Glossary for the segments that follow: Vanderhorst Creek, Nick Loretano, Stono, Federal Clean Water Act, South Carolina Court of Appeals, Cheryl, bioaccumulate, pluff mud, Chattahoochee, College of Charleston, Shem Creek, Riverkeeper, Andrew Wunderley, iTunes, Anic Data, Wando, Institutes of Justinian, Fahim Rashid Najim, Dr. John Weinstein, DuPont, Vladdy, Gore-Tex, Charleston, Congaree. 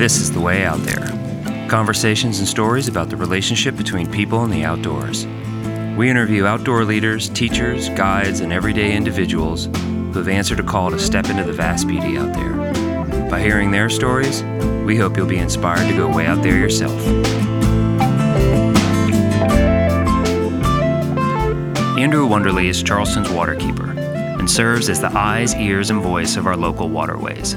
This is The Way Out There. Conversations and stories about the relationship between people and the outdoors. We interview outdoor leaders, teachers, guides, and everyday individuals who have answered a call to step into the vast beauty out there. By hearing their stories, we hope you'll be inspired to go way out there yourself. Andrew Wunderley is Charleston's waterkeeper and serves as the eyes, ears, and voice of our local waterways.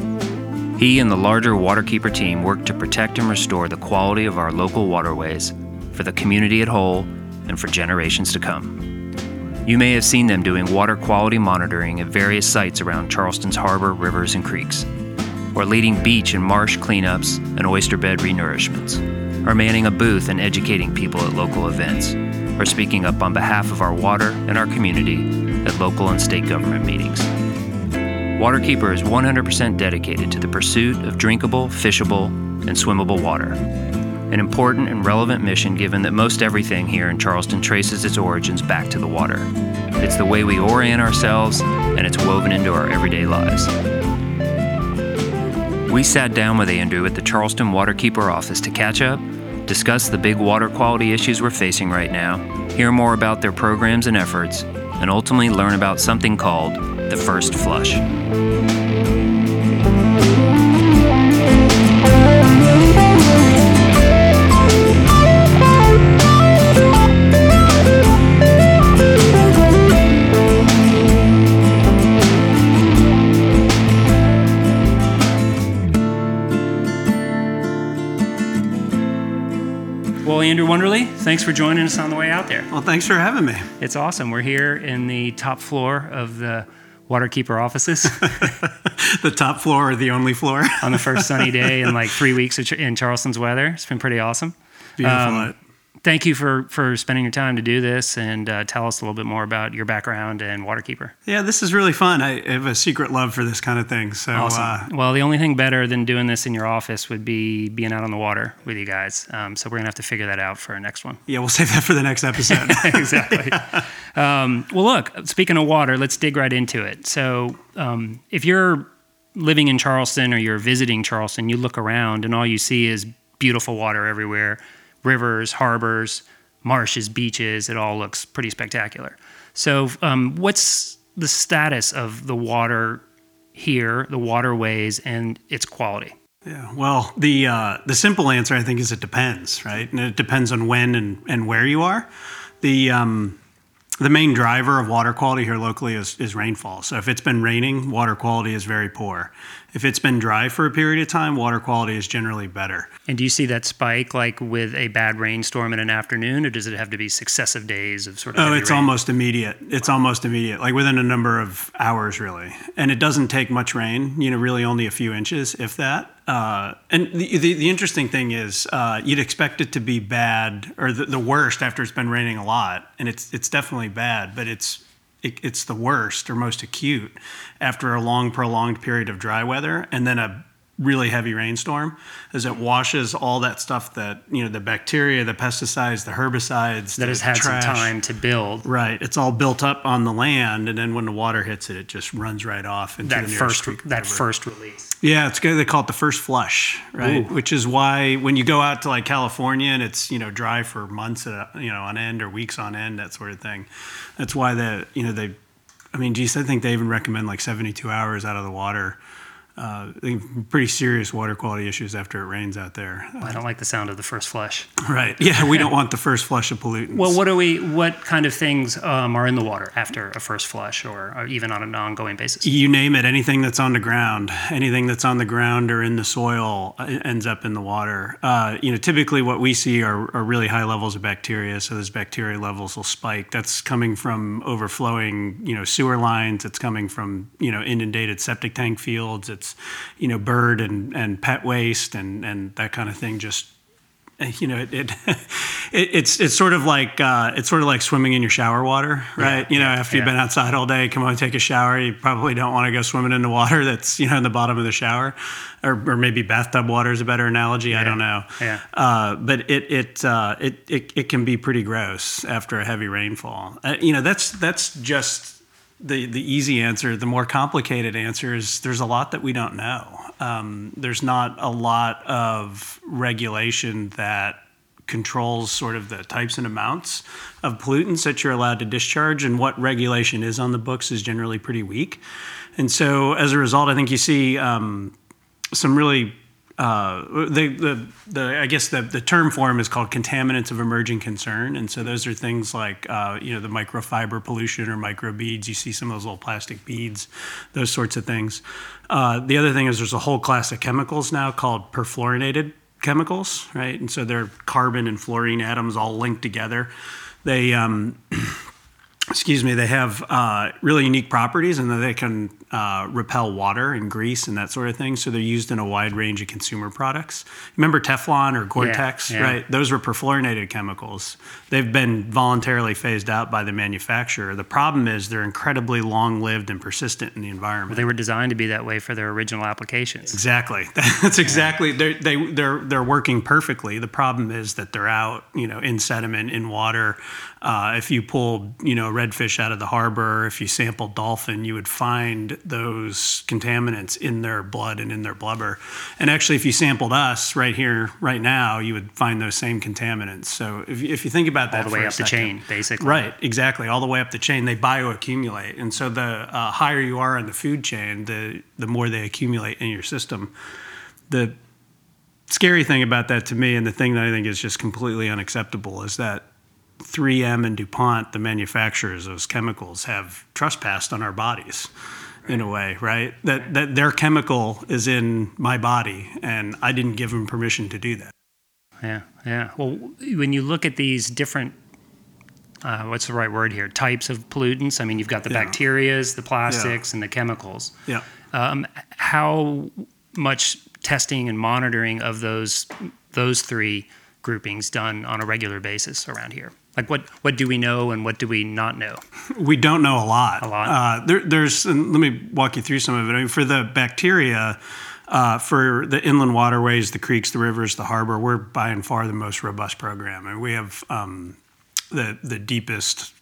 He and the larger waterkeeper team work to protect and restore the quality of our local waterways for the community at whole and for generations to come. You may have seen them doing water quality monitoring at various sites around Charleston's harbor, rivers, and creeks, or leading beach and marsh cleanups and oyster bed renourishments, or manning a booth and educating people at local events, or speaking up on behalf of our water and our community at local and state government meetings. Waterkeeper is 100% dedicated to the pursuit of drinkable, fishable, and swimmable water, an important and relevant mission given that most everything here in Charleston traces its origins back to the water. It's the way we orient ourselves, and it's woven into our everyday lives. We sat down with Andrew at the Charleston Waterkeeper office to catch up, discuss the big water quality issues we're facing right now, hear more about their programs and efforts, and ultimately learn about something called the first flush. Well, Andrew Wunderley, thanks for joining us on The Way Out There. Well, thanks for having me. It's awesome. We're here in the top floor of the Waterkeeper offices. The top floor or the only floor? On the first sunny day in like 3 weeks in Charleston's weather. It's been pretty awesome. Beautiful. Thank you for spending your time to do this and tell us a little bit more about your background and Waterkeeper. Yeah, this is really fun. I have a secret love for this kind of thing. So, awesome. Well, the only thing better than doing this in your office would be being out on the water with you guys. So we're going to have to figure that out for our next one. Yeah, we'll save that for the next episode. Exactly. Yeah. Well, look, speaking of water, let's dig right into it. So if you're living in Charleston or you're visiting Charleston, you look around and all you see is beautiful water everywhere. Rivers, harbors, marshes, beaches, it all looks pretty spectacular. So what's the status of the water here, the waterways, and its quality? Yeah, well, the simple answer, I think, is it depends, right? And it depends on when and where you are. The main driver of water quality here locally is rainfall. So if it's been raining, water quality is very poor. If it's been dry for a period of time, water quality is generally better. And do you see that spike like with a bad rainstorm in an afternoon, or does it have to be successive days of sort of heavy rain? Almost immediate. It's almost immediate, like within a number of hours, really. And it doesn't take much rain, really only a few inches, if that. And the interesting thing is you'd expect it to be bad or the worst after it's been raining a lot. And it's definitely bad, but it's the worst or most acute after a long, prolonged period of dry weather and then a really heavy rainstorm, as it washes all that stuff that, the bacteria, the pesticides, the herbicides, that has had trash, some time to build. Right. It's all built up on the land. And then when the water hits it, it just runs right off into the nearest creek. That first release. Yeah. It's good. They call it the first flush, right? Ooh. Which is why when you go out to like California and it's, dry for months, on end or weeks on end, that sort of thing. That's why I think they even recommend like 72 hours out of the water. Pretty serious water quality issues after it rains out there. I don't like the sound of the first flush. Right. Yeah, we don't want the first flush of pollutants. Well, what kind of things are in the water after a first flush or even on an ongoing basis? You name it, anything that's on the ground. Anything that's on the ground or in the soil ends up in the water. Typically what we see are really high levels of bacteria, so those bacteria levels will spike. That's coming from overflowing, sewer lines. It's coming from, inundated septic tank fields. It's, bird and pet waste and that kind of thing. Just, it's sort of like swimming in your shower water, right? Yeah, after you've been outside all day, come on, take a shower. You probably don't want to go swimming in the water that's, in the bottom of the shower, or maybe bathtub water is a better analogy. Yeah. I don't know. Yeah. But it can be pretty gross after a heavy rainfall. That's just the easy answer. The more complicated answer is there's a lot that we don't know. There's not a lot of regulation that controls sort of the types and amounts of pollutants that you're allowed to discharge, and what regulation is on the books is generally pretty weak. And so as a result, I think you see some really I guess the term form is called contaminants of emerging concern. And so those are things like, the microfiber pollution or microbeads. You see some of those little plastic beads, those sorts of things. The other thing is there's a whole class of chemicals now called perfluorinated chemicals, right? And so they're carbon and fluorine atoms all linked together. They, they have really unique properties, and that they can repel water and grease and that sort of thing. So they're used in a wide range of consumer products. Remember Teflon or Gore-Tex, right? Those were perfluorinated chemicals. They've been voluntarily phased out by the manufacturer. The problem is they're incredibly long-lived and persistent in the environment. Well, they were designed to be that way for their original applications. Exactly. That's exactly. They're working perfectly. The problem is that they're out, in sediment, in water. If you pull, redfish out of the harbor, if you sample dolphin, you would find those contaminants in their blood and in their blubber. And actually, if you sampled us right here, right now, you would find those same contaminants. So if you think about that, all the way up the chain, basically. Right, exactly. All the way up the chain, they bioaccumulate. And so the higher you are on the food chain, the more they accumulate in your system. The scary thing about that to me, and the thing that I think is just completely unacceptable, is that 3M and DuPont, the manufacturers of those chemicals, have trespassed on our bodies in a way, right? That their chemical is in my body, and I didn't give them permission to do that. Yeah. Well, when you look at these different, what's the right word here, types of pollutants, I mean, you've got the bacterias, the plastics, and the chemicals. Yeah. How much testing and monitoring of those three groupings done on a regular basis around here? Like what do we know and what do we not know? We don't know a lot. There's and let me walk you through some of it. I mean, for the bacteria, for the inland waterways, the creeks, the rivers, the harbor, we're by and far the most robust program. And we have the deepest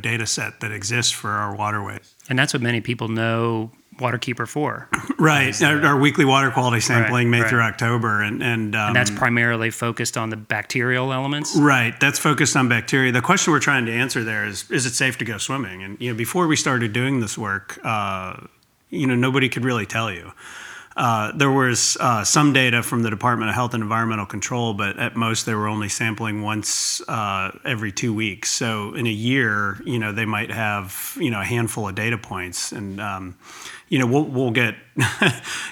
data set that exists for our waterways. And that's what many people know Waterkeeper for. Right. Our weekly water quality sampling, May through October. And that's primarily focused on the bacterial elements? Right. That's focused on bacteria. The question we're trying to answer there is it safe to go swimming? And, before we started doing this work, nobody could really tell you. There was some data from the Department of Health and Environmental Control, but at most they were only sampling once every 2 weeks. So in a year, they might have, a handful of data points. And, we'll get,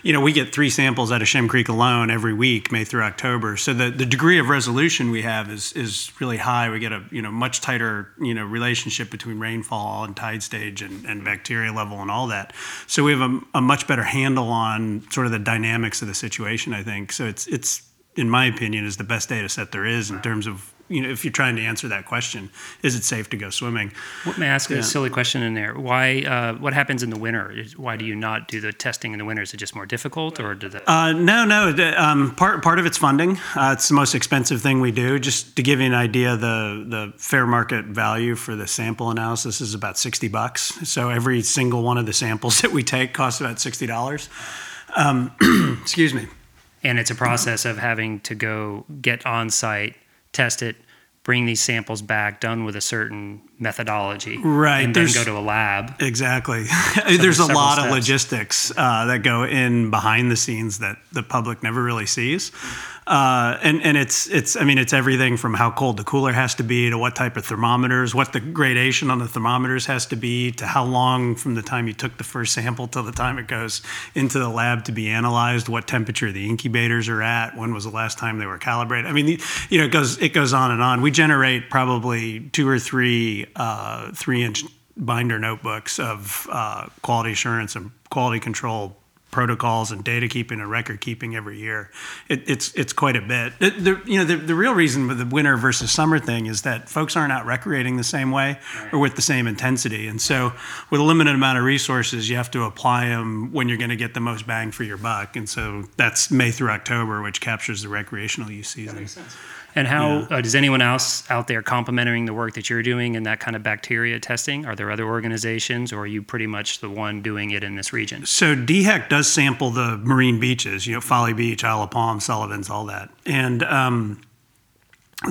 we get 3 samples out of Shem Creek alone every week, May through October. So the degree of resolution we have is really high. We get a, much tighter, relationship between rainfall and tide stage and bacteria level and all that. So we have a much better handle on sort of the dynamics of the situation, I think. So it's in my opinion, is the best data set there is in terms of, if you're trying to answer that question, is it safe to go swimming? Well, may I ask a silly question in there? Why? What happens in the winter? Why do you not do the testing in the winter? Is it just more difficult, or do that? No. Part of it's funding. It's the most expensive thing we do. Just to give you an idea, the fair market value for the sample analysis is about $60. So every single one of the samples that we take costs about $60. Excuse me. And it's a process of having to go get on site, test it, bring these samples back, done with a certain methodology, right? And then go to a lab. Exactly. There's a lot of logistics that go in behind the scenes that the public never really sees. And it's everything from how cold the cooler has to be to what type of thermometers, what the gradation on the thermometers has to be, to how long from the time you took the first sample till the time it goes into the lab to be analyzed, what temperature the incubators are at, when was the last time they were calibrated. I mean, it goes on and on. We generate probably 2 or 3 3-inch binder notebooks of quality assurance and quality control protocols and data keeping and record keeping every year. It's quite a bit. The real reason with the winter versus summer thing is that folks aren't out recreating the same way or with the same intensity. And so with a limited amount of resources, you have to apply them when you're going to get the most bang for your buck. And so that's May through October, which captures the recreational use season. That makes sense. And how does anyone else out there complementing the work that you're doing in that kind of bacteria testing? Are there other organizations, or are you pretty much the one doing it in this region? So DHEC does sample the marine beaches, Folly Beach, Isle of Palms, Sullivan's, all that. And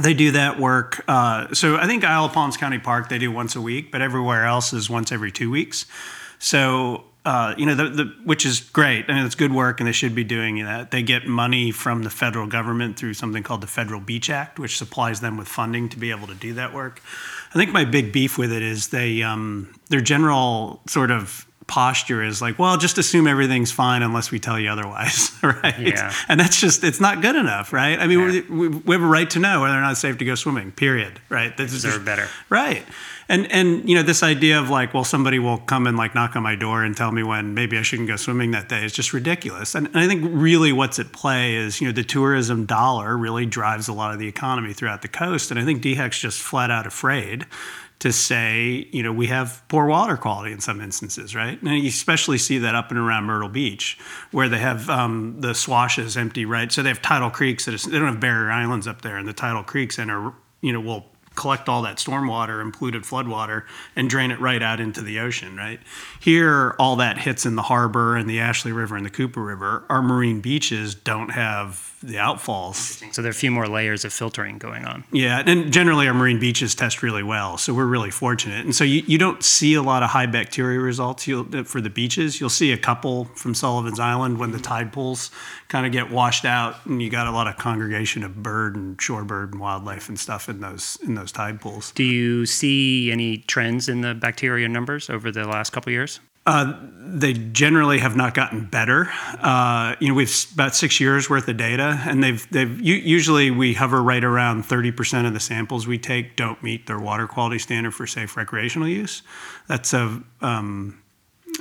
they do that work. So I think Isle of Palms County Park, they do once a week, but everywhere else is once every 2 weeks. So... which is great. I mean, it's good work, and they should be doing that. They get money from the federal government through something called the Federal Beach Act, which supplies them with funding to be able to do that work. I think my big beef with it is they their general sort of posture is like, well, just assume everything's fine unless we tell you otherwise, right? Yeah. And that's just, it's not good enough, right? I mean, we have a right to know whether or not it's safe to go swimming, period, right? They deserve better. Right. And this idea of like, well, somebody will come and like knock on my door and tell me when maybe I shouldn't go swimming that day is just ridiculous. And I think really what's at play is, the tourism dollar really drives a lot of the economy throughout the coast. And I think DHEC's just flat out afraid to say, we have poor water quality in some instances, right? And you especially see that up and around Myrtle Beach, where they have the swashes empty, right? So they have tidal creeks that they don't have barrier islands up there, and the tidal creeks enter, will collect all that stormwater and polluted floodwater and drain it right out into the ocean, right? Here, all that hits in the harbor and the Ashley River and the Cooper River. Our marine beaches don't have the outfalls. So there are a few more layers of filtering going on. Yeah, and generally our marine beaches test really well, so we're really fortunate. And so you don't see a lot of high bacteria results for the beaches. You'll see a couple from Sullivan's Island when the tide pools kind of get washed out, and you got a lot of congregation of bird and shorebird and wildlife and stuff in those tide pools. Do you see any trends in the bacteria numbers over the last couple of years? They generally have not gotten better. We've about 6 years worth of data, and they've usually we hover right around 30% of the samples we take don't meet their water quality standard for safe recreational use. That's a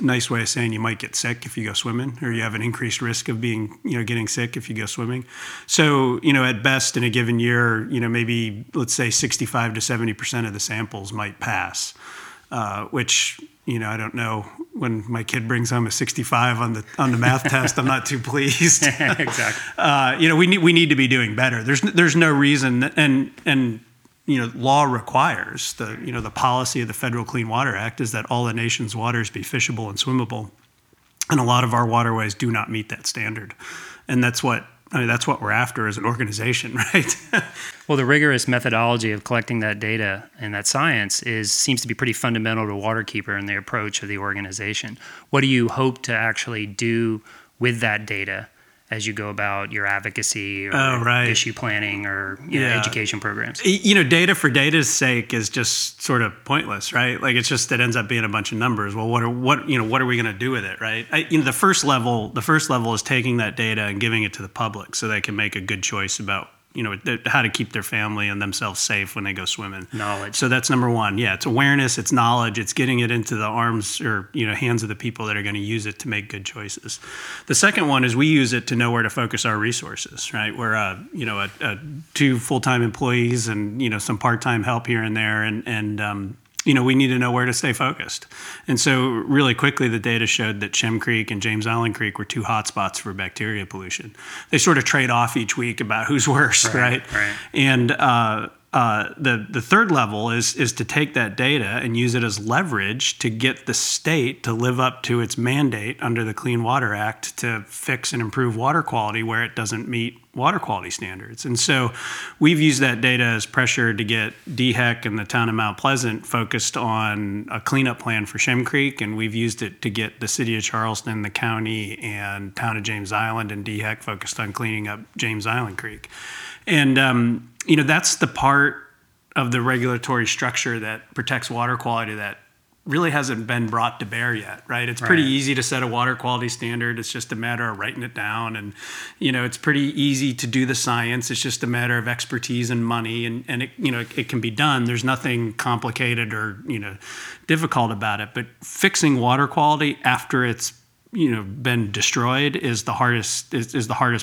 nice way of saying you might get sick if you go swimming, or you have an increased risk of being, getting sick if you go swimming. So, at best in a given year, maybe let's say 65 to 70% of the samples might pass, which, I don't know, when my kid brings home a 65 on the math test, I'm not too pleased. Exactly. We need to be doing better. There's no reason that, and law requires the policy of the Federal Clean Water Act is that all the nation's waters be fishable and swimmable, and a lot of our waterways do not meet that standard, and that's what we're after as an organization, right? Well, the rigorous methodology of collecting that data and that science seems to be pretty fundamental to Waterkeeper and the approach of the organization. What do you hope to actually do with that data as you go about your advocacy or issue planning or education programs? Data for data's sake is just sort of pointless, right? Like it's just, it ends up being a bunch of numbers. Well, what are we going to do with it, right? The first level is taking that data and giving it to the public so they can make a good choice about how to keep their family and themselves safe when they go swimming. Knowledge. So that's number one. Yeah, it's awareness, it's knowledge, it's getting it into the arms or hands of the people that are going to use it to make good choices. The second one is we use it to know where to focus our resources, right? We're two full-time employees and some part-time help here and there, and we need to know where to stay focused. And so really quickly, the data showed that Shem Creek and James Island Creek were two hotspots for bacteria pollution. They sort of trade off each week about who's worse, right? And the third level is to take that data and use it as leverage to get the state to live up to its mandate under the Clean Water Act to fix and improve water quality where it doesn't meet water quality standards. And so we've used that data as pressure to get DHEC and the town of Mount Pleasant focused on a cleanup plan for Shem Creek, and we've used it to get the city of Charleston, the county, and town of James Island and DHEC focused on cleaning up James Island Creek. And, that's the part of the regulatory structure that protects water quality that really hasn't been brought to bear yet, right? It's pretty easy to set a water quality standard. It's just a matter of writing it down. And, it's pretty easy to do the science. It's just a matter of expertise and money. And it can be done. There's nothing complicated or, difficult about it. But fixing water quality after it's been destroyed is the hardest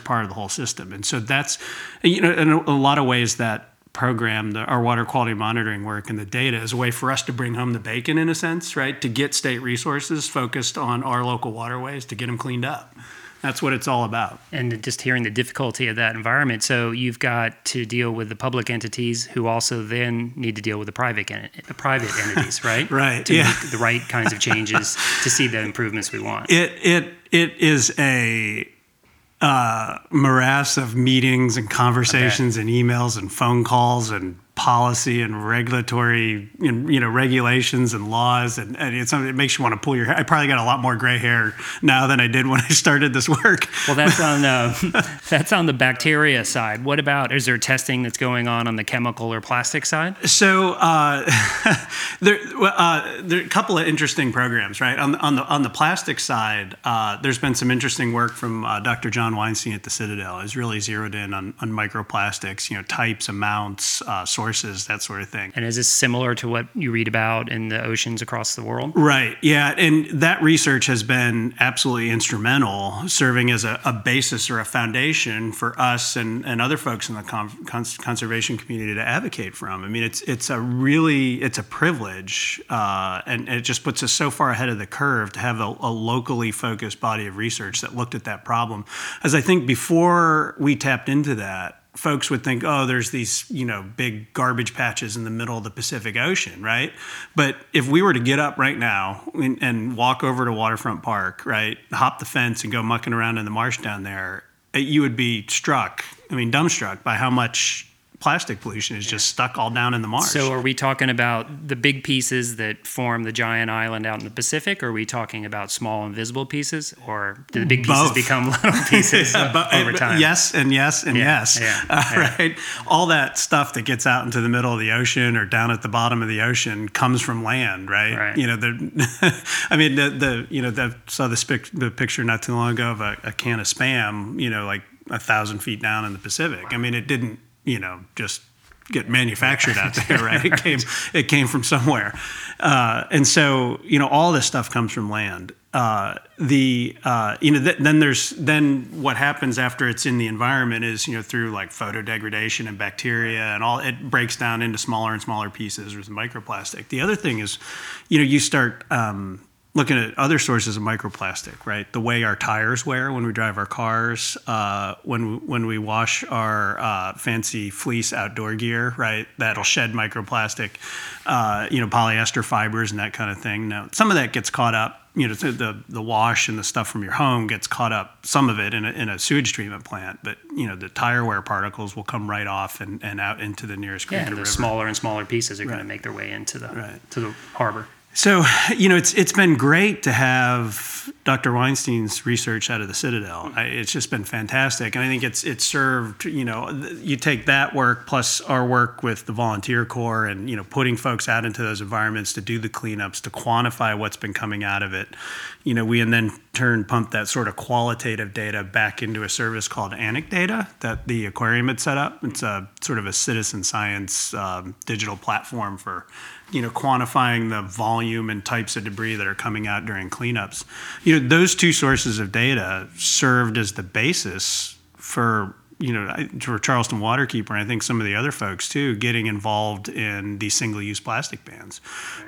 part of the whole system. And so that's, in a lot of ways, that program, our water quality monitoring work and the data is a way for us to bring home the bacon, in a sense, right? To get state resources focused on our local waterways, to get them cleaned up. That's what it's all about. And just hearing the difficulty of that environment. So you've got to deal with the public entities who also then need to deal with the private entities, right? Right. To make the right kinds of changes to see the improvements we want. It is a morass of meetings and conversations and emails and phone calls and policy and regulatory and regulations and laws, and it's something that makes you want to pull your hair. I probably got a lot more gray hair now than I did when I started this work. Well, that's on that's on the bacteria side. What about, is there testing that's going on the chemical or plastic side? So there are a couple of interesting programs, right? On the plastic side, there's been some interesting work from Dr. John Weinstein at the Citadel. It's really zeroed in on microplastics, types, amounts, sources, that sort of thing. And is this similar to what you read about in the oceans across the world? Right. Yeah. And that research has been absolutely instrumental, serving as a basis or a foundation for us and other folks in the conservation community to advocate from. I mean, it's a privilege, and it just puts us so far ahead of the curve to have a locally focused body of research that looked at that problem. As I think before we tapped into that, folks would think, oh, there's these, big garbage patches in the middle of the Pacific Ocean, right? But if we were to get up right now and walk over to Waterfront Park, right, hop the fence and go mucking around in the marsh down there, you would be dumbstruck by how much plastic pollution is just stuck all down in the marsh. So are we talking about the big pieces that form the giant island out in the Pacific? Or are we talking about small invisible pieces? Or do the big pieces become little pieces over time? Yes and yes. Right? All that stuff that gets out into the middle of the ocean or down at the bottom of the ocean comes from land, right? Right. I saw the picture not too long ago of a can of Spam, like 1,000 feet down in the Pacific. Wow. I mean, it didn't just get manufactured out there, right? It came from somewhere. And so, all this stuff comes from land. Then what happens after it's in the environment is, through like photodegradation and bacteria and all, it breaks down into smaller and smaller pieces with microplastic. The other thing is, you start, looking at other sources of microplastic, right? The way our tires wear when we drive our cars, when we wash our fancy fleece outdoor gear, right? That'll shed microplastic, polyester fibers and that kind of thing. Now, some of that gets caught up, the wash and the stuff from your home gets caught up, some of it in a sewage treatment plant, but, the tire wear particles will come right off and out into the nearest creek or river. Smaller and smaller pieces are going to make their way into the harbor. So, it's been great to have Dr. Weinstein's research out of the Citadel. It's just been fantastic. And I think it's served, you take that work plus our work with the volunteer corps and, putting folks out into those environments to do the cleanups, to quantify what's been coming out of it. We and then turn pump that sort of qualitative data back into a service called Anic Data that the aquarium had set up. It's a sort of a citizen science digital platform for quantifying the volume and types of debris that are coming out during cleanups. Those two sources of data served as the basis for Charleston Waterkeeper, and I think some of the other folks too, getting involved in these single-use plastic bans,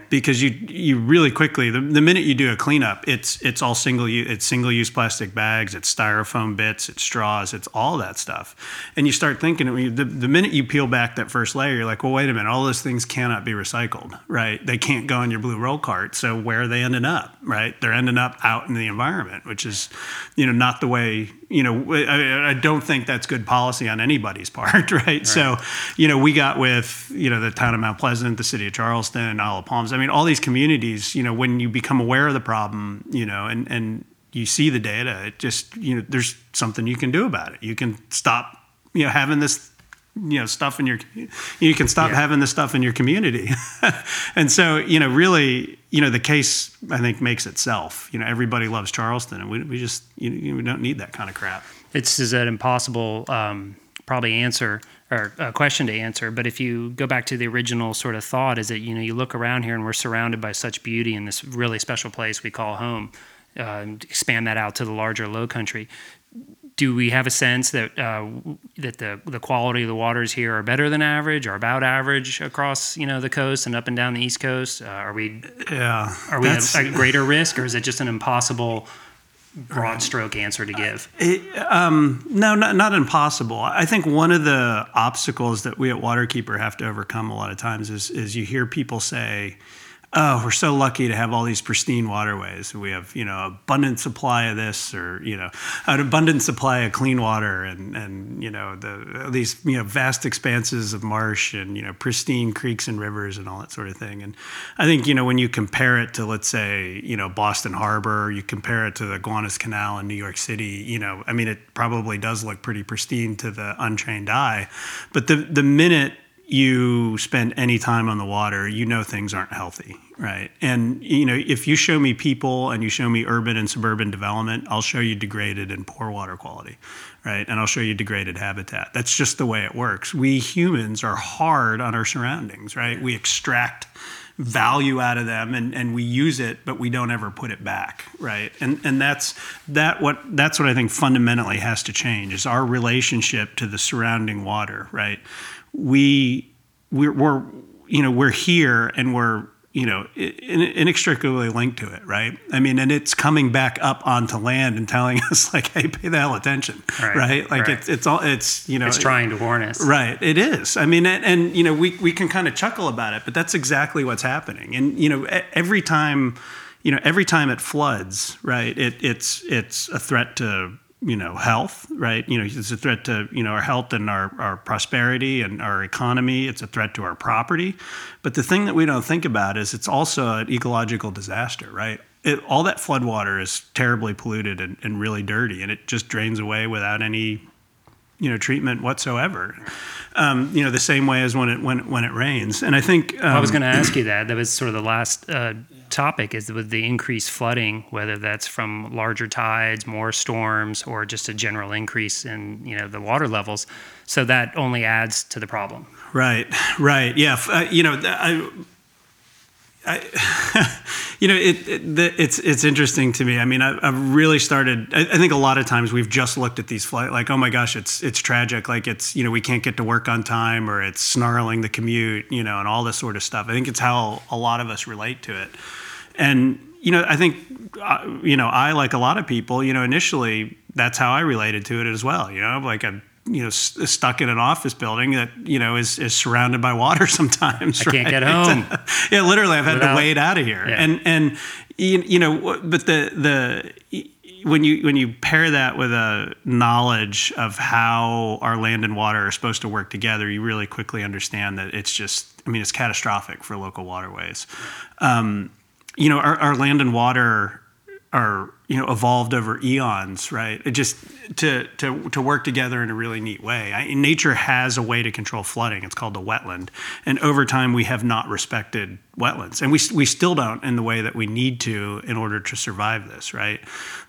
because you really quickly, the minute you do a cleanup, it's all single-use. It's single-use plastic bags, it's styrofoam bits, it's straws, it's all that stuff, and you start thinking the minute you peel back that first layer, you're like, well, wait a minute, all those things cannot be recycled, right? They can't go in your blue roll cart. So where are they ending up, right? They're ending up out in the environment, which is, not the way. I don't think that's good policy on anybody's part, right? So, we got with, the town of Mount Pleasant, the city of Charleston, Isle of Palms. I mean, all these communities, when you become aware of the problem, and you see the data, it just, there's something you can do about it. You can stop, having this, stuff in your, you can stop having this stuff in your community. And so, really, the case, I think, makes itself. Everybody loves Charleston, and we just, we don't need that kind of crap. This is an impossible probably answer or question to answer. But if you go back to the original sort of thought, is that, you look around here and we're surrounded by such beauty in this really special place we call home. expand that out to the larger low country. Do we have a sense that that the quality of the waters here are better than average or about average across, you know, the coast and up and down the East Coast? Are we at a greater risk, or is it just an impossible broad stroke answer to give? No, not impossible. I think one of the obstacles that we at Waterkeeper have to overcome a lot of times is you hear people say, oh, we're so lucky to have all these pristine waterways. We have, you know, abundant supply of this, or, you know, an abundant supply of clean water, and you know, these, you know, vast expanses of marsh and, you know, pristine creeks and rivers and all that sort of thing. And I think, you know, when you compare it to, let's say, you know, Boston Harbor, you compare it to the Gowanus Canal in New York City, you know, I mean, it probably does look pretty pristine to the untrained eye. But the minute you spend any time on the water, you know things aren't healthy, right? And, you know, if you show me people and you show me urban and suburban development, I'll show you degraded and poor water quality, right? And I'll show you degraded habitat. That's just the way it works. We humans are hard on our surroundings, right? We extract value out of them, and we use it, but we don't ever put it back, right? And that's what I think fundamentally has to change, is our relationship to the surrounding water, right? We're here, and we're, you know, inextricably linked to it, right? I mean, and it's coming back up onto land and telling us, like, hey, pay the hell attention, right? Like, right. It's trying to warn us. Right, it is. I mean, and you know, we can kind of chuckle about it, but that's exactly what's happening. And, you know, every time it floods, right, it's a threat to, you know, health, right? You know, it's a threat to, you know, our health and our prosperity and our economy. It's a threat to our property. But the thing that we don't think about is it's also an ecological disaster, right? All that flood water is terribly polluted and really dirty, and it just drains away without any, you know, treatment whatsoever. You know, the same way as when it rains. And I think I was going to ask you that. That was sort of the last topic, is with the increased flooding, whether that's from larger tides, more storms, or just a general increase in, you know, the water levels. So that only adds to the problem. Right. Yeah. You know, I you know, it's interesting to me. I mean, I've really started. I think a lot of times we've just looked at these flights like, oh my gosh, it's tragic. Like, it's, you know, we can't get to work on time, or it's snarling the commute, you know, and all this sort of stuff. I think it's how a lot of us relate to it. And, you know, I think, you know, I, like a lot of people, you know, initially that's how I related to it as well. You know, like I'm, you know, stuck in an office building that, you know, is surrounded by water sometimes. I can't get home. Yeah, literally, I've had to wade out of here. Yeah. And you know, but the when you pair that with a knowledge of how our land and water are supposed to work together, you really quickly understand that it's just, I mean, it's catastrophic for local waterways. You know, our land and water are, you know, evolved over eons, right? It just to work together in a really neat way. Nature has a way to control flooding. It's called the wetland. And over time, we have not respected wetlands, and we still don't in the way that we need to in order to survive this, right?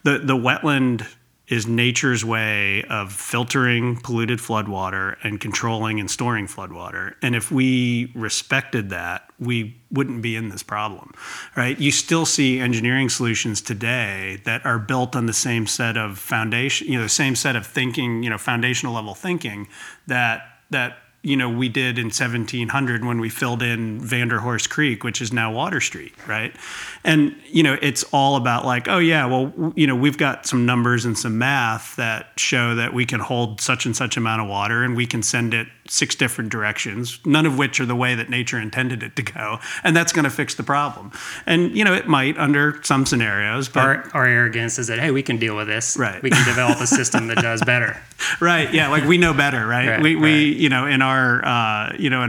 The wetland is nature's way of filtering polluted floodwater and controlling and storing floodwater. And if we respected that, we wouldn't be in this problem, right? You still see engineering solutions today that are built on the same set of foundation, you know, the same set of thinking, you know, foundational level thinking that you know, we did in 1700 when we filled in Vanderhorst Creek, which is now Water Street, right? And, you know, it's all about like, oh yeah, well, you know, we've got some numbers and some math that show that we can hold such and such amount of water, and we can send it 6 different directions, none of which are the way that nature intended it to go. And that's going to fix the problem. And, you know, it might under some scenarios. But our arrogance is that, hey, we can deal with this. Right. We can develop a system that does better. Right. Yeah. Like, we know better, right? Right, we you know, in our you know,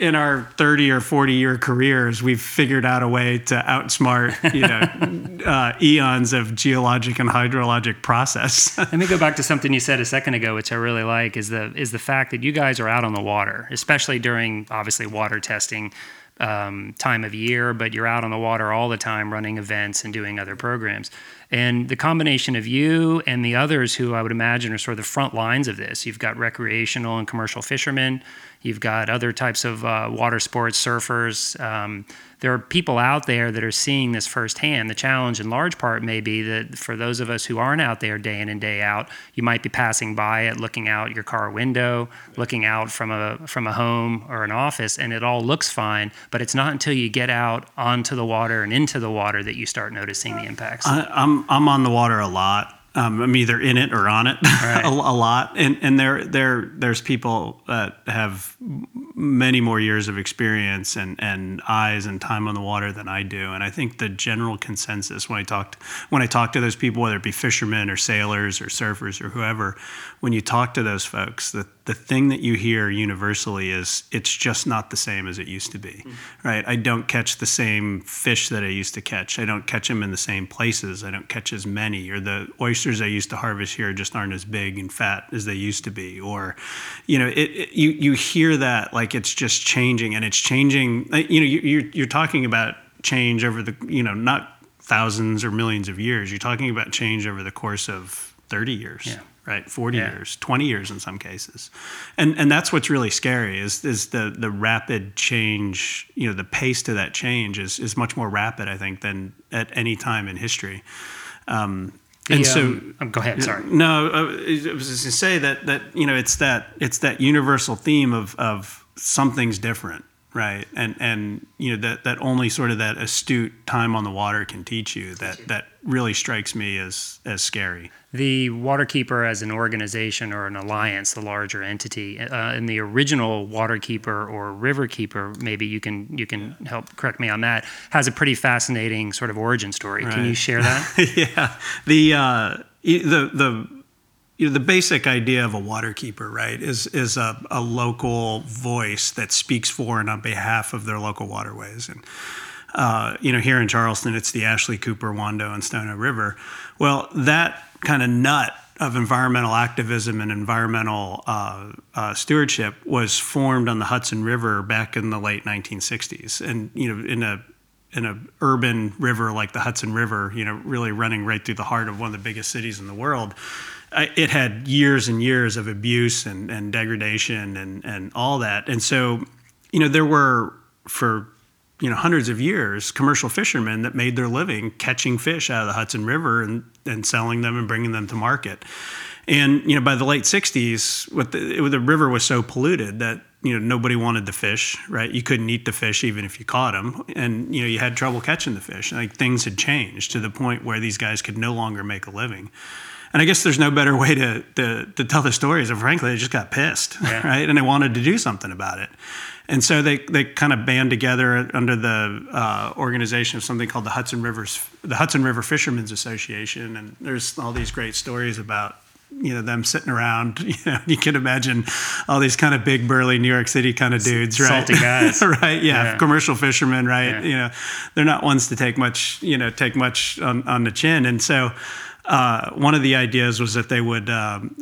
in our 30 or 40 year careers, we've figured out a way to outsmart, you know, eons of geologic and hydrologic process. Let me go back to something you said a second ago, which I really like, is the fact that you guys are out on the water, especially during obviously water testing time of year, but you're out on the water all the time running events and doing other programs. And the combination of you and the others who I would imagine are sort of the front lines of this, you've got recreational and commercial fishermen, you've got other types of water sports, surfers, there are people out there that are seeing this firsthand. The challenge in large part may be that for those of us who aren't out there day in and day out, you might be passing by it, looking out your car window, looking out from a home or an office, and it all looks fine, but it's not until you get out onto the water and into the water that you start noticing the impacts. I'm on the water a lot. I'm either in it or on it a lot, and there's people that have many more years of experience and eyes and time on the water than I do. And I think the general consensus when I talk to those people, whether it be fishermen or sailors or surfers or whoever, when you talk to those folks, the thing that you hear universally is it's just not the same as it used to be, right? I don't catch the same fish that I used to catch. I don't catch them in the same places. I don't catch as many, or the oysters I used to harvest here just aren't as big and fat as they used to be. Or, you know, you hear that like it's just changing, and it's changing. You know, you're talking about change over the, you know, not thousands or millions of years. You're talking about change over the course of 30 years. Yeah. Right, 40 years, 20 years in some cases, and that's what's really scary is the rapid change. You know, the pace to that change is much more rapid, I think, than at any time in history. Go ahead. Sorry. No, I was going to say that you know it's that universal theme of something's different, right? And you know that only sort of that astute time on the water can teach you that really strikes me as scary. The Waterkeeper as an organization or an alliance, the larger entity, in the original Waterkeeper or Riverkeeper, maybe you can help correct me on that, has a pretty fascinating sort of origin story. Right. Can you share that? Yeah, the basic idea of a Waterkeeper, right, is a local voice that speaks for and on behalf of their local waterways. And you know, here in Charleston, it's the Ashley, Cooper, Wando, and Stono River. Well, that kind of nut of environmental activism and environmental stewardship was formed on the Hudson River back in the late 1960s, and you know, in a urban river like the Hudson River, you know, really running right through the heart of one of the biggest cities in the world. It had years and years of abuse and degradation and all that, and so you know, there were for hundreds of years, commercial fishermen that made their living catching fish out of the Hudson River and selling them and bringing them to market. And, you know, by the late 60s, the river was so polluted that, you know, nobody wanted the fish, right? You couldn't eat the fish even if you caught them. And, you know, you had trouble catching the fish. Like, things had changed to the point where these guys could no longer make a living. And I guess there's no better way to tell the stories. And frankly, they just got pissed, right? And they wanted to do something about it. And so they kind of band together under the organization of something called the Hudson River Fishermen's Association. And there's all these great stories about, you know, them sitting around. You know, you can imagine all these kind of big, burly New York City kind of dudes, right? Salty guys, right? Yeah, commercial fishermen, right? Yeah. You know, they're not ones to take much on the chin, and so. One of the ideas was that they would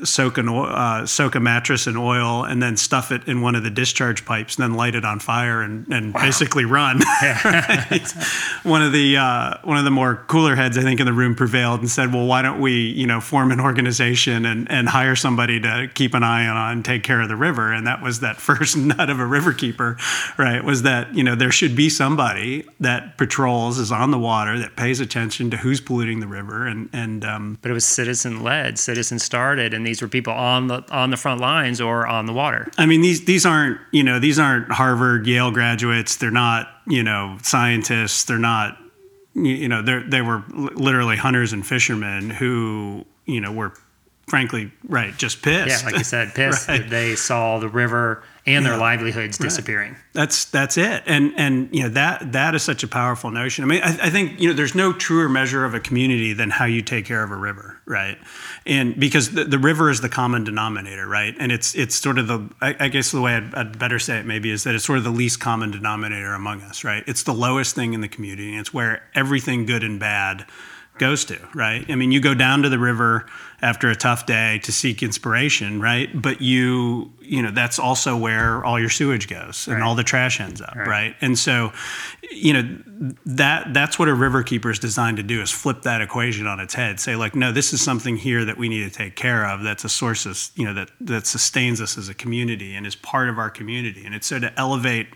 soak a mattress in oil and then stuff it in one of the discharge pipes and then light it on fire and basically run. Right? One of the more cooler heads, I think, in the room prevailed and said, well, why don't we, you know, form an organization and hire somebody to keep an eye on and take care of the river? And that was that first nut of a river keeper, right? Was that, you know, there should be somebody that patrols, is on the water, that pays attention to who's polluting the river but it was citizen-led, citizen-started, and these were people on the front lines or on the water. I mean, these aren't Harvard, Yale graduates. They're not, you know, scientists. They're not, you know, they were literally hunters and fishermen who, you know, were frankly, right, just pissed. Yeah, like you said, pissed. Right. They saw the river and their livelihoods disappearing. Right. That's it. And you know, that is such a powerful notion. I mean, I think, you know, there's no truer measure of a community than how you take care of a river, right? And because the river is the common denominator, right? And it's sort of the, I guess the way I'd better say it maybe is that it's sort of the least common denominator among us, right? It's the lowest thing in the community, and it's where everything good and bad goes to, right? I mean, you go down to the river after a tough day to seek inspiration, right? But you know, that's also where all your sewage goes and all the trash ends up, right? And so, you know, that's what a river keeper is designed to do, is flip that equation on its head. Say like, no, this is something here that we need to take care of. That's a source of, you know, that sustains us as a community and is part of our community. And it's so to elevate,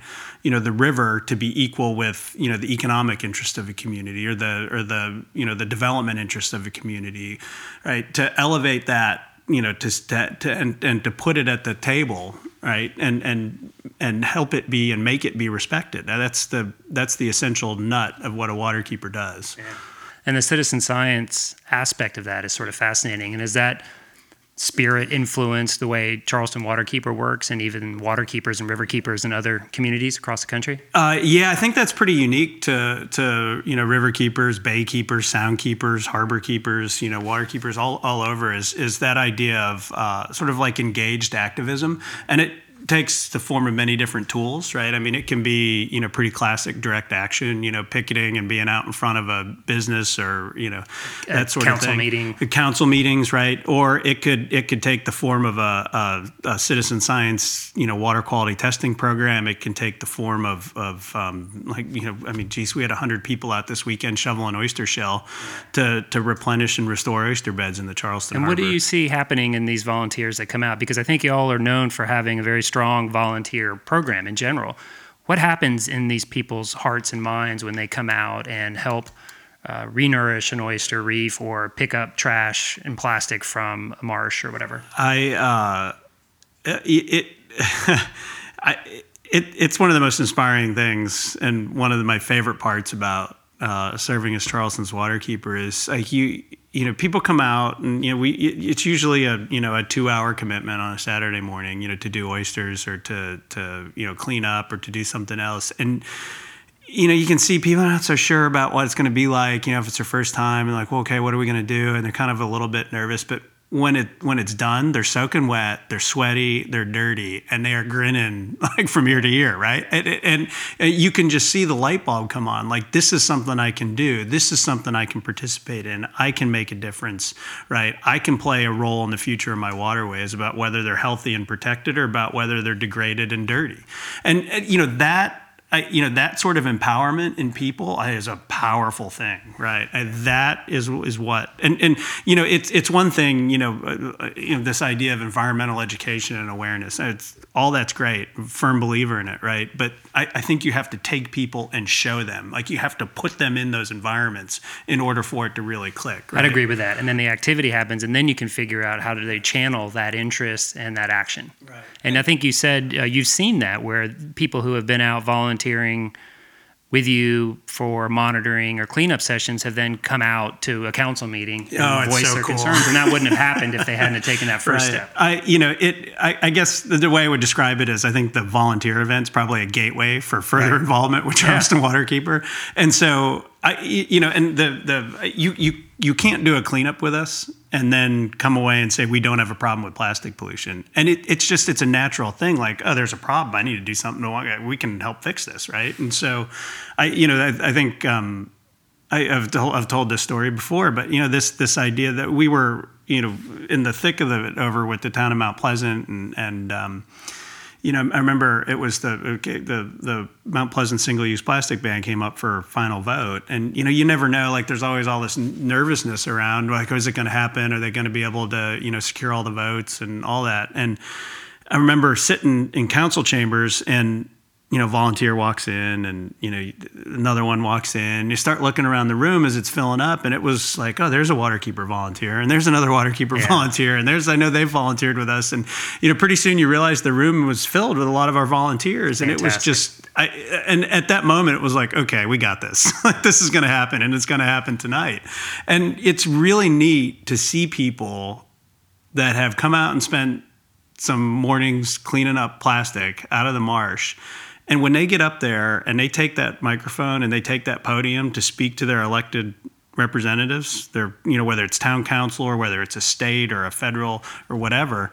you know, the river to be equal with, you know, the economic interest of a community or the, you know, the development interest of a community, right? To elevate that, you know, and to put it at the table, right? And help it be and make it be respected. Now that's the essential nut of what a waterkeeper does. Yeah. And the citizen science aspect of that is sort of fascinating. And is that spirit influenced the way Charleston Waterkeeper works and even waterkeepers and riverkeepers in other communities across the country? Yeah, I think that's pretty unique to you know, riverkeepers, baykeepers, soundkeepers, harborkeepers, you know, waterkeepers all over is that idea of sort of like engaged activism. And it takes the form of many different tools, right? I mean, it can be, you know, pretty classic direct action, you know, picketing and being out in front of a business or, you know, that sort of thing. Council meetings, right? Or it could take the form of a citizen science, you know, water quality testing program. It can take the form of like, you know, I mean, geez, we had 100 people out this weekend shoveling oyster shell to replenish and restore oyster beds in the Charleston Harbor. And what do you see happening in these volunteers that come out? Because I think y'all are known for having a very strong volunteer program in general. What happens in these people's hearts and minds when they come out and help renourish an oyster reef or pick up trash and plastic from a marsh or whatever? It's one of the most inspiring things, and one of my favorite parts about serving as Charleston's waterkeeper is like you know, people come out and, you know, it's usually a 2-hour commitment on a Saturday morning, you know, to do oysters or to, you know, clean up or to do something else. And, you know, you can see people are not so sure about what it's going to be like, you know, if it's their first time and like, well, okay, what are we going to do? And they're kind of a little bit nervous, but when it's done, they're soaking wet, they're sweaty, they're dirty, and they are grinning like from ear to ear, right? And you can just see the light bulb come on. Like, this is something I can do. This is something I can participate in. I can make a difference, right? I can play a role in the future of my waterways, about whether they're healthy and protected or about whether they're degraded and dirty. And you know, that sort of empowerment in people is a powerful thing, right? That is what, and you know, it's one thing, you know, this idea of environmental education and awareness, it's all that's great, firm believer in it, right? But I think you have to take people and show them, like you have to put them in those environments in order for it to really click. Right? I'd agree with that. And then the activity happens, and then you can figure out how do they channel that interest and that action. Right. And I think you said you've seen that where people who have been out volunteering with you for monitoring or cleanup sessions have then come out to a council meeting and voice their concerns. And that wouldn't have happened if they hadn't taken that first step. I guess the way I would describe it is I think the volunteer event's probably a gateway for further involvement with Charleston Waterkeeper. And so, you can't do a cleanup with us and then come away and say, we don't have a problem with plastic pollution. And it's a natural thing. Like, oh, there's a problem. I need to do something. We can help fix this, right? And so I think I've told this story before, but, you know, this idea that we were, you know, in the thick of it over with the town of Mount Pleasant and you know, I remember it was the Mount Pleasant single-use plastic ban came up for final vote. And, you know, you never know, like there's always all this nervousness around, like, is it going to happen? Are they going to be able to, you know, secure all the votes and all that? And I remember sitting in council chambers and, you know, volunteer walks in and, you know, another one walks in. You start looking around the room as it's filling up, and it was like, oh, there's a waterkeeper volunteer, and there's another waterkeeper volunteer, and I know they volunteered with us. And, you know, pretty soon you realize the room was filled with a lot of our volunteers. Fantastic. And it was just, and at that moment it was like, okay, we got this. Like, this is going to happen, and it's going to happen tonight. And it's really neat to see people that have come out and spent some mornings cleaning up plastic out of the marsh. And when they get up there and they take that microphone and they take that podium to speak to their elected representatives, their, you know, whether it's town council or whether it's a state or a federal or whatever,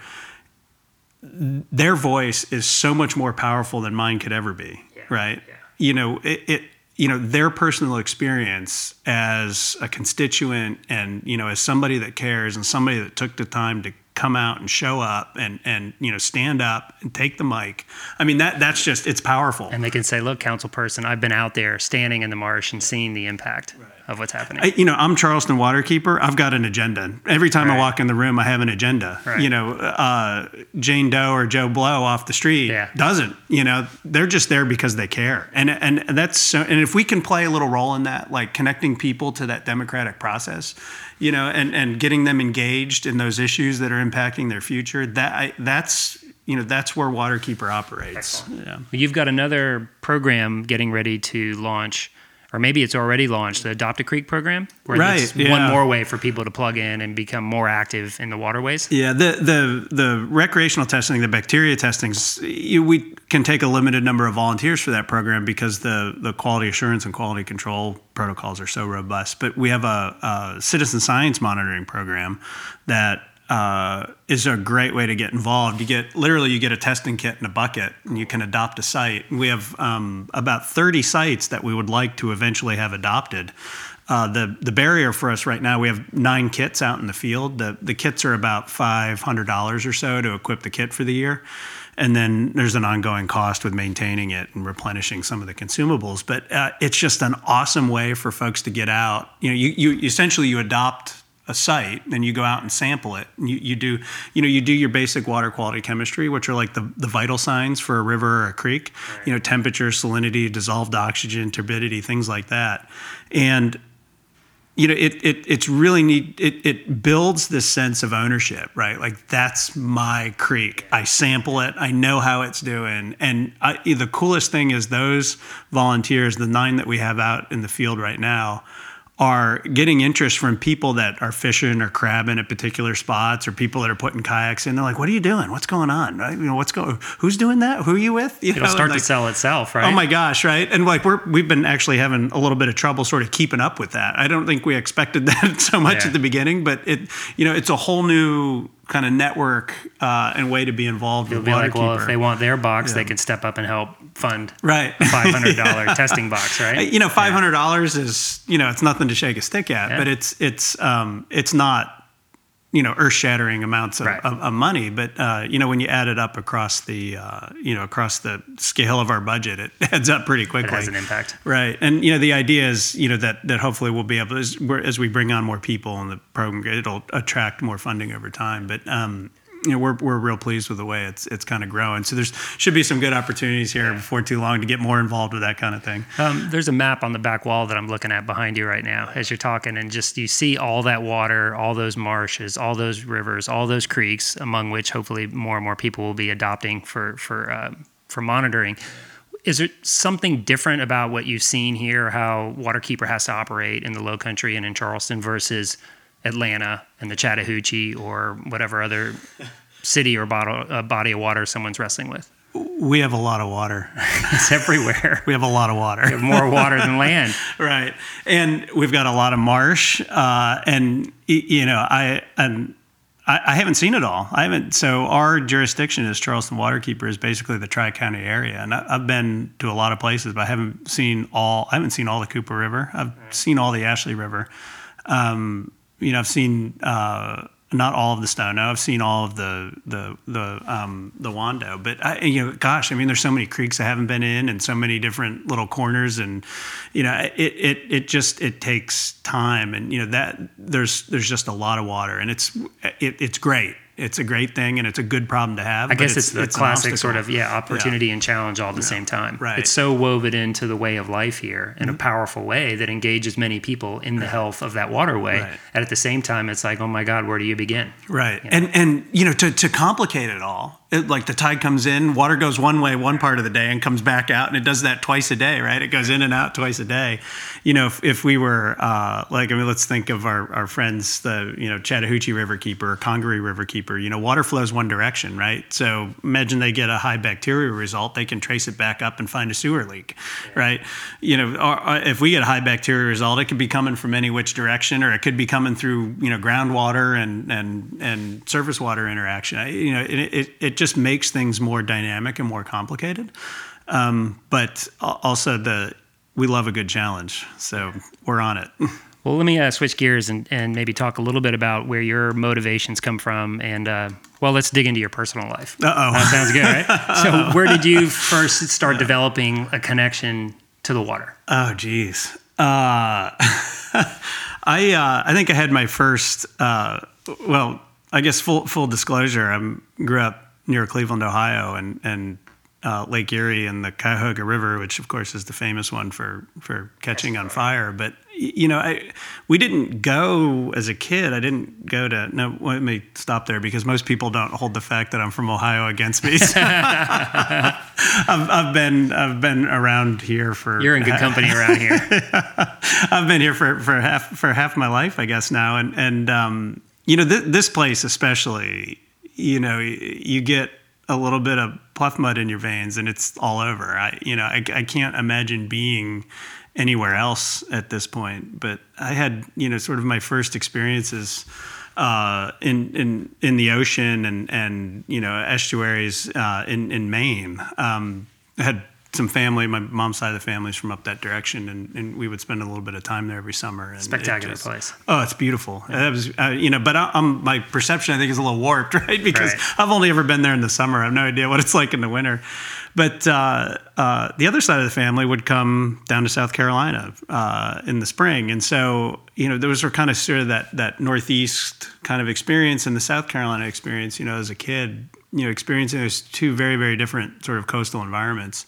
their voice is so much more powerful than mine could ever be, right? Yeah. You know, it you know, their personal experience as a constituent and, you know, as somebody that cares and somebody that took the time to come out and show up and you know, stand up and take the mic. I mean, that's just, it's powerful. And they can say, look, councilperson, I've been out there standing in the marsh and seeing the impact of what's happening. I'm Charleston Waterkeeper. I've got an agenda. Every time I walk in the room, I have an agenda. Right. You know, Jane Doe or Joe Blow off the street doesn't. You know, they're just there because they care. And that's so, and if we can play a little role in that, like connecting people to that democratic process, you know, and getting them engaged in those issues that are impacting their future, that's where Waterkeeper operates. Yeah. You've got another program getting ready to launch, or maybe it's already launched, the Adopt a Creek program, where it's one more way for people to plug in and become more active in the waterways. Yeah, the recreational testing, the bacteria testing, we can take a limited number of volunteers for that program because the quality assurance and quality control protocols are so robust. But we have a citizen science monitoring program that is a great way to get involved. You get a testing kit and a bucket, and you can adopt a site. We have about 30 sites that we would like to eventually have adopted. The barrier for us right now, we have 9 kits out in the field. The kits are about $500 or so to equip the kit for the year. And then there's an ongoing cost with maintaining it and replenishing some of the consumables. But it's just an awesome way for folks to get out. You know, you essentially you adopt a site, and you go out and sample it. You do your basic water quality chemistry, which are like the vital signs for a river or a creek, right. You know, temperature, salinity, dissolved oxygen, turbidity, things like that. And, you know, it's really neat. It builds this sense of ownership, right? Like, that's my creek. I sample it. I know how it's doing. And the coolest thing is those volunteers, the 9 that we have out in the field right now, are getting interest from people that are fishing or crabbing at particular spots, or people that are putting kayaks in. They're like, "What are you doing? What's going on? Right? You know, who's doing that? Who are you with?" It'll start to sell itself, right? Oh my gosh, right? And like we've been actually having a little bit of trouble sort of keeping up with that. I don't think we expected that so much at the beginning, but it's a whole new kind of network and way to be involved. You'll be like, well, if they want their box, they can step up and help fund a $500 testing box, right? You know, $500 is, you know, it's nothing to shake a stick at, but it's not, you know, earth-shattering amounts of money. But, you know, when you add it up across the scale of our budget, it adds up pretty quickly. It has an impact. Right. And, you know, the idea is, you know, that hopefully we'll be able to, as we bring on more people in the program, it'll attract more funding over time. But, you know, we're real pleased with the way it's kind of growing. So there's should be some good opportunities here before too long to get more involved with that kind of thing. There's a map on the back wall that I'm looking at behind you right now as you're talking, and just you see all that water, all those marshes, all those rivers, all those creeks, among which hopefully more and more people will be adopting for monitoring. Is there something different about what you've seen here, how Waterkeeper has to operate in the Lowcountry and in Charleston versus Atlanta and the Chattahoochee or whatever other city or body of water someone's wrestling with? We have a lot of water. It's everywhere. We have a lot of water. We have more water than land. Right. And we've got a lot of marsh. And, you know, I haven't seen it all. So our jurisdiction as Charleston Waterkeeper is basically the Tri-County area. And I've been to a lot of places, but I haven't seen all the Cooper River. I've seen all the Ashley River. You know, I've seen not all of the Stono. I've seen all of the Wando. But there's so many creeks I haven't been in, and so many different little corners, and you know, it just takes time, and you know that there's just a lot of water, and it's great. It's a great thing, and it's a good problem to have. I guess it's the classic sort of opportunity and challenge all at the same time. Right. It's so woven into the way of life here in a powerful way that engages many people in the health of that waterway. Right. And at the same time, it's like, oh my God, where do you begin? Right. You know? And you know, to complicate it all, like the tide comes in, water goes one way one part of the day and comes back out, and it does that twice a day, right? It goes in and out twice a day. You know, if we were let's think of our friends, the Chattahoochee River Keeper, Congaree River Keeper. You know, water flows one direction, right? So imagine they get a high bacteria result, they can trace it back up and find a sewer leak, right? You know, or if we get a high bacteria result, it could be coming from any which direction, or it could be coming through groundwater and surface water interaction. You know, it just makes things more dynamic and more complicated. But also we love a good challenge, so we're on it. Well, let me switch gears and maybe talk a little bit about where your motivations come from. And, well, let's dig into your personal life. Uh-oh. That sounds good, right? So where did you first start developing a connection to the water? Oh, geez. I think I had my first, well, I guess full disclosure, I grew up near Cleveland, Ohio, and Lake Erie and the Cuyahoga River, which of course is the famous one for catching on fire. But you know, we didn't go as a kid. I didn't go to. No, let me stop there because most people don't hold the fact that I'm from Ohio against me. So I've been around here for. You're in good company around here. I've been here for half my life, I guess now, and you know this place especially. You know, you get a little bit of pluff mud in your veins and it's all over. I can't imagine being anywhere else at this point, but I had, you know, sort of my first experiences in the ocean and you know, estuaries in Maine. I had some family, my mom's side of the family's from up that direction, and we would spend a little bit of time there every summer. And spectacular place. Oh, it's beautiful. Yeah. That was, you know, but my perception, I think, is a little warped, right? Because I've only ever been there in the summer. I have no idea what it's like in the winter. But the other side of the family would come down to South Carolina in the spring. And so, you know, those were kind of sort of that Northeast kind of experience and the South Carolina experience, you know, as a kid, you know, experiencing those two very, very different sort of coastal environments,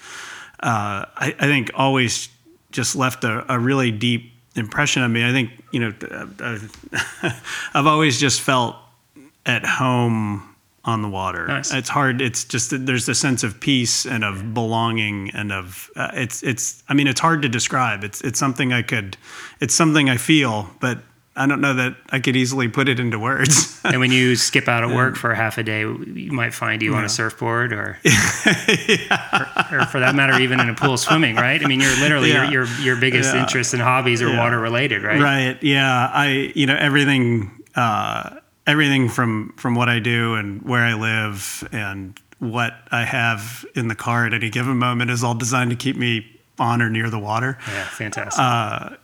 I think always just left a really deep impression on me. I think, you know, I've always just felt at home on the water. Nice. It's hard. It's just there's a sense of peace and of belonging and of it's. I mean, it's hard to describe. It's something it's something I feel, but I don't know that I could easily put it into words. And when you skip out of work for half a day, you might find you on a surfboard or for that matter, even in a pool swimming, right? I mean, you're literally your biggest interests and hobbies are water related, right? Right. Yeah. Everything from what I do and where I live and what I have in the car at any given moment is all designed to keep me on or near the water. Yeah, fantastic. I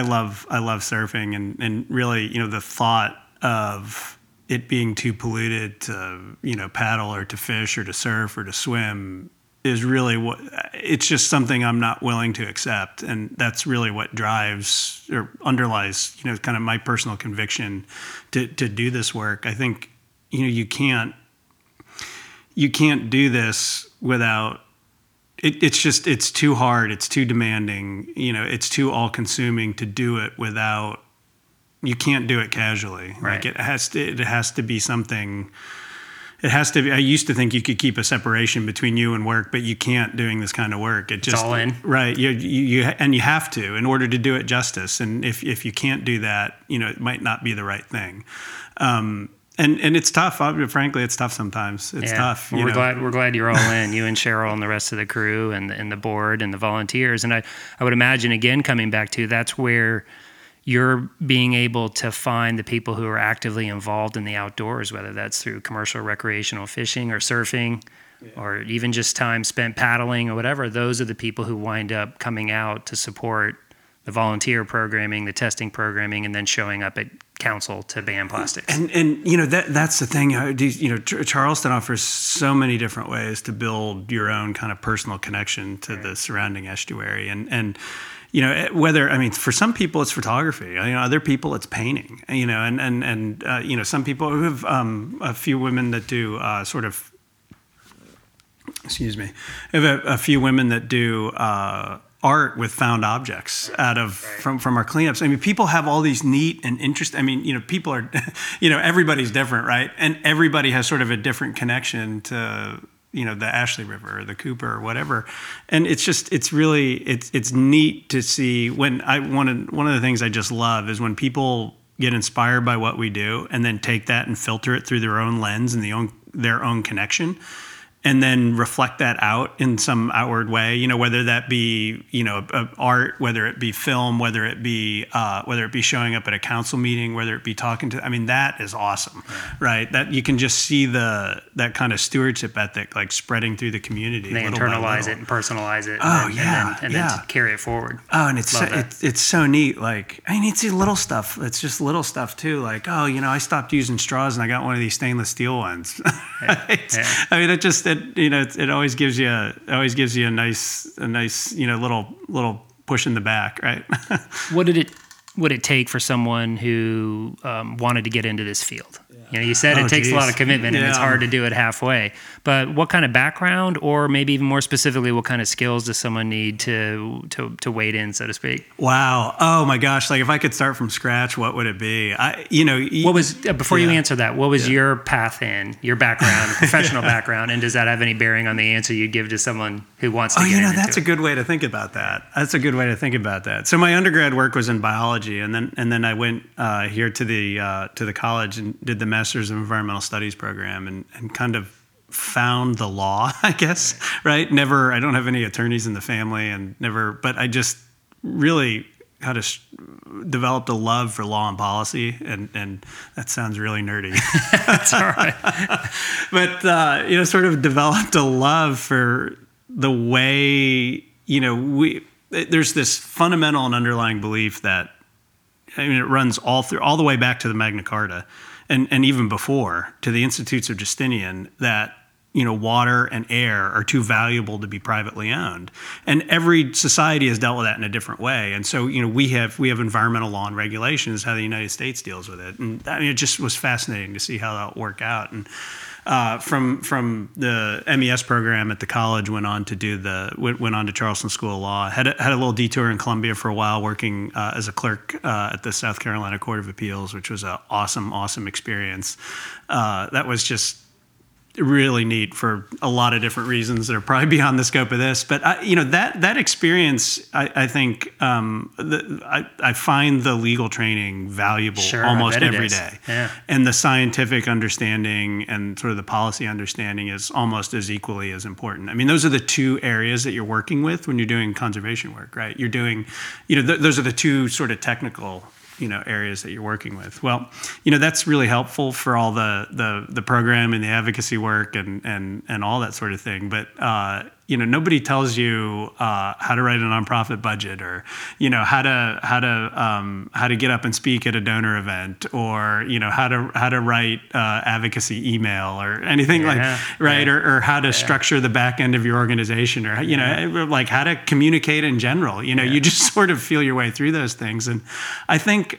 love surfing and really, you know, the thought of it being too polluted to, you know, paddle or to fish or to surf or to swim is really what it's just something I'm not willing to accept. And that's really what drives or underlies, you know, kind of my personal conviction to do this work. I think, you know, you can't do this without it's too hard. It's too demanding. You know, it's too all-consuming to do it without. You can't do it casually. Right. Like it has to be something. It has to be. I used to think you could keep a separation between you and work, but you can't doing this kind of work. It's all in. Right. You have to in order to do it justice. And if you can't do that, you know, it might not be the right thing. And it's tough. Frankly, it's tough sometimes. It's tough. Well, we're glad you're all in, you and Cheryl and the rest of the crew and the board and the volunteers. And I would imagine, again, coming back to that's where you're being able to find the people who are actively involved in the outdoors, whether that's through commercial recreational fishing or surfing or even just time spent paddling or whatever. Those are the people who wind up coming out to support the volunteer programming, the testing programming, and then showing up at council to ban plastics. And you know, that's the thing. You know, Charleston offers so many different ways to build your own kind of personal connection to the surrounding estuary. And you know, whether, I mean, for some people it's photography. You know, other people it's painting. You know, and you know, some people who have a few women that do sort of. Excuse me. I have a few women that do. Art with found objects out of from our cleanups. I mean, people have all these neat and interesting. I mean, you know, people are, you know, everybody's different, right? And everybody has sort of a different connection to, you know, the Ashley River or the Cooper or whatever. And it's just, it's really, it's neat to see when one of the things I just love is when people get inspired by what we do and then take that and filter it through their own lens and their own connection. and then reflect that out in some outward way, you know, whether that be, you know, art, whether it be film, whether it be showing up at a council meeting, whether it be talking to, I mean, that is awesome, right? That you can just see that kind of stewardship ethic, like spreading through the community. And they internalize it and personalize it. Oh, and then carry it forward. Oh, and it's so neat. Like, I mean, it's little stuff. It's just little stuff too. Like, oh, you know, I stopped using straws and I got one of these stainless steel ones. Right? Yeah. I mean, it always gives you a nice, you know, little push in the back, right? What did it take for someone who wanted to get into this field? Yeah. You know, you said it takes a lot of commitment, and it's hard to do it halfway. But what kind of background, or maybe even more specifically, what kind of skills does someone need to wade in, so to speak? Wow. Oh my gosh. Like, if I could start from scratch, what would it be? Before you answer that, what was your path in, your background, professional background, and does that have any bearing on the answer you give to someone who wants to get into it? That's a good way to think about that. So my undergrad work was in biology, and then I went here to the college and did the Master's of Environmental Studies program, and kind of found the law, I guess, right? I don't have any attorneys in the family, but I just really kind of developed a love for law and policy, and that sounds really nerdy. That's all right. But, sort of developed a love for the way, you know, there's this fundamental and underlying belief that, I mean, it runs all the way back to the Magna Carta, and even before, to the Institutes of Justinian, that, you know, water and air are too valuable to be privately owned. And every society has dealt with that in a different way. And so, you know, we have environmental law and regulations, how the United States deals with it. And I mean, it just was fascinating to see how that would work out. And from the MES program at the college, went on to Charleston School of Law. Had a little detour in Columbia for a while, working as a clerk at the South Carolina Court of Appeals, which was an awesome experience. That was just really neat for a lot of different reasons that are probably beyond the scope of this. But that experience, I think, I find the legal training valuable almost every day. Yeah. And the scientific understanding and sort of the policy understanding is almost as equally as important. I mean, those are the two areas that you're working with when you're doing conservation work, right? You're doing, those are the two sort of technical, you know, areas that you're working with. Well, you know, that's really helpful for all the program and the advocacy work and all that sort of thing. But, you know, nobody tells you how to write a nonprofit budget, or, you know, how to get up and speak at a donor event, or, you know, how to write advocacy email or anything or how to structure the back end of your organization, or, you know, like how to communicate in general. You know, you just sort of feel your way through those things. And I think,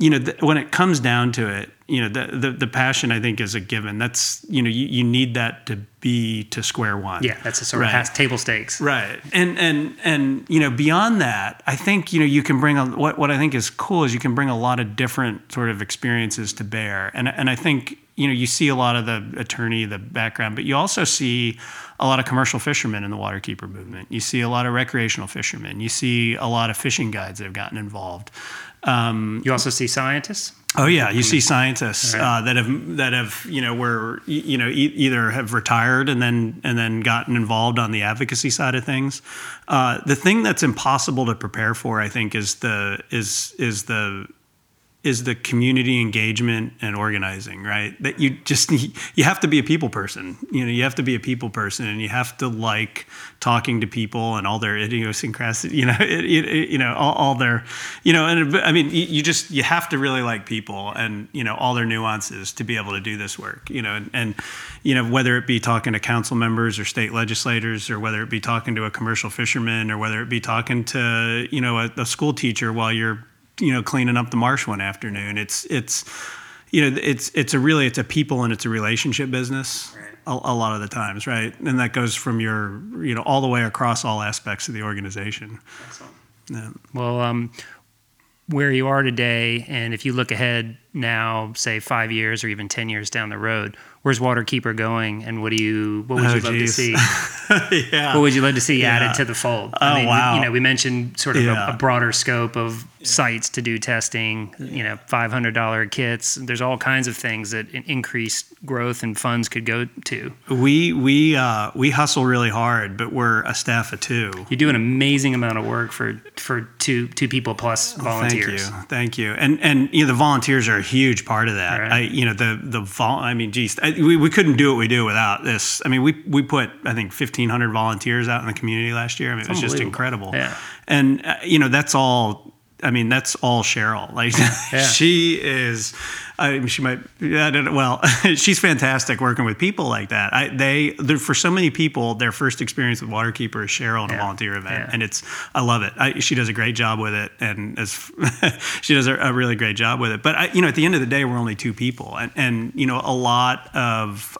you know, when it comes down to it, you know, the passion, I think, is a given. That's, you know, you need that to be to square one. Yeah, that's a sort of past table stakes. Right. And you know, beyond that, I think, you know, you can bring what I think is cool is you can bring a lot of different sort of experiences to bear. And I think, you know, you see a lot of the attorney, the background, but you also see a lot of commercial fishermen in the waterkeeper movement. You see a lot of recreational fishermen. You see a lot of fishing guides that have gotten involved. You also see scientists. Oh yeah, you see scientists that have you know, were, you know, either have retired and then gotten involved on the advocacy side of things. The thing that's impossible to prepare for, I think, is the community engagement and organizing, right? That you have to be a people person. You know, you have to be a people person, and you have to like talking to people and all their idiosyncrasies, you know, all their, you know, and I mean, you have to really like people and, you know, all their nuances to be able to do this work, you know, and you know, whether it be talking to council members or state legislators, or whether it be talking to a commercial fisherman, or whether it be talking to, you know, a school teacher while you're, you know, cleaning up the marsh one afternoon. It's a people and it's a relationship business a lot of the times, right? And that goes from your, you know, all the way across all aspects of the organization. Excellent. Yeah. Well, where you are today, and if you look ahead now, say 5 years or even 10 years down the road, where's Waterkeeper going, and what would you love to see added to the fold? I mean, wow. You know, we mentioned sort of a broader scope of sites to do testing, $500 kits. There's all kinds of things that increased growth and funds could go to. We hustle really hard, but we're a staff of two. You do an amazing amount of work for two people plus volunteers. Thank you. And the volunteers are a huge part of that. Right. We couldn't do what we do without this. I mean, we put, I think, 1,500 volunteers out in the community last year. I mean, it was just incredible. Yeah. And that's all Cheryl. Like, she is. She's fantastic working with people like that. For so many people, their first experience with Waterkeeper is Cheryl in a volunteer event, and I love it. She does a great job with it, and she does a really great job with it. But at the end of the day, we're only two people, and a lot of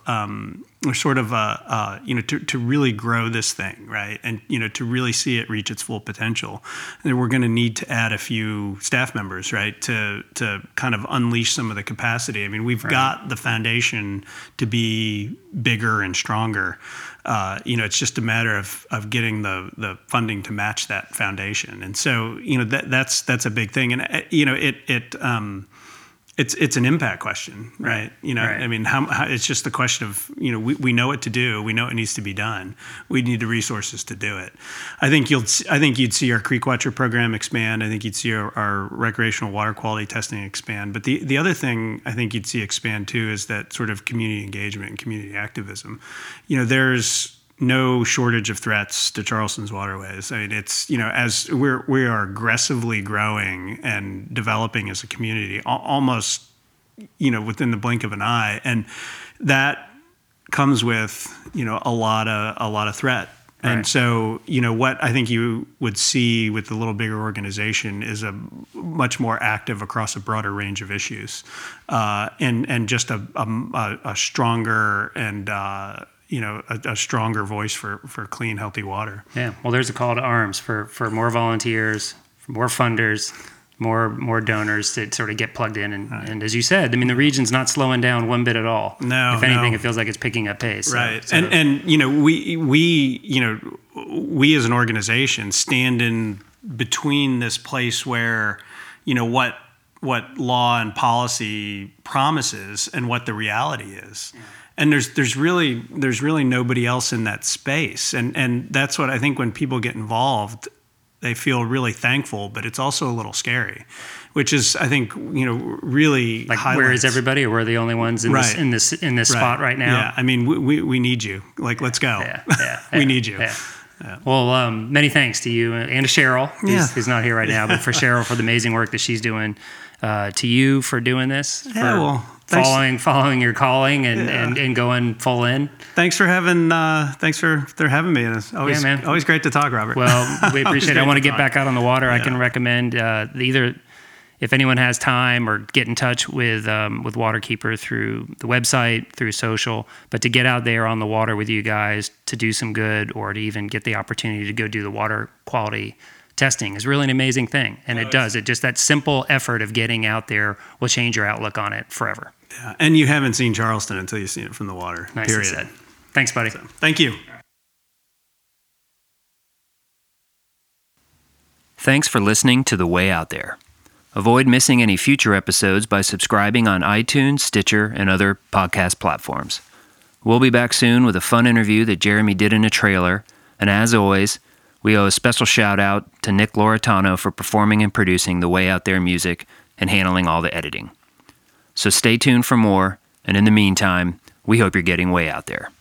to really grow this thing, right, and to really see it reach its full potential, then we're going to need to add a few staff members, right, to kind of unleash some of the capacity. I mean, we've got the foundation to be bigger and stronger. It's just a matter of getting the funding to match that foundation, and so that's a big thing, and It's an impact question, right? Right. I mean, how it's just the question of, we know what to do. We know it needs to be done. We need the resources to do it. I think you'd see our Creek Watcher program expand. I think you'd see our recreational water quality testing expand. But the other thing I think you'd see expand too is that sort of community engagement and community activism. There's no shortage of threats to Charleston's waterways. I mean, it's, as we are aggressively growing and developing as a community, almost, within the blink of an eye. And that comes with, a lot of threat. Right. And so, what I think you would see with the little bigger organization is a much more active across a broader range of issues, and just a stronger and, a stronger voice for clean, healthy water. Yeah. Well, there's a call to arms for more volunteers, for more funders, more donors to sort of get plugged in. And, right. And as you said, I mean, the region's not slowing down one bit at all. No. If anything, no. It feels like it's picking up pace. Right. So. And we as an organization stand in between this place where, what law and policy promises and what the reality is. Yeah. And there's really nobody else in that space. And that's what I think when people get involved, they feel really thankful, but it's also a little scary, which is, I think, really like highlights. Where is everybody, or we're the only ones in this right. spot right now? Yeah, I mean, we need you. Like, let's go. Yeah. We need you. Yeah. Yeah. Well, many thanks to you and to Cheryl, who's not here right now, but for Cheryl for the amazing work that she's doing, to you for doing this. Yeah, following your calling and going full in. Thanks for having me. It's always, always great to talk, Robert. Well, we appreciate it. I want to get back out on the water. Yeah. I can recommend either if anyone has time, or get in touch with Waterkeeper through the website, through social, but to get out there on the water with you guys to do some good, or to even get the opportunity to go do the water quality testing is really an amazing thing. And it does. It just, that simple effort of getting out there will change your outlook on it forever. Yeah. And you haven't seen Charleston until you've seen it from the water. Nicely said. Thanks, buddy. So, thank you. Thanks for listening to The Way Out There. Avoid missing any future episodes by subscribing on iTunes, Stitcher, and other podcast platforms. We'll be back soon with a fun interview that Jeremy did in a trailer. And as always, we owe a special shout out to Nick Loretano for performing and producing The Way Out There music and handling all the editing. So stay tuned for more, and in the meantime, we hope you're getting way out there.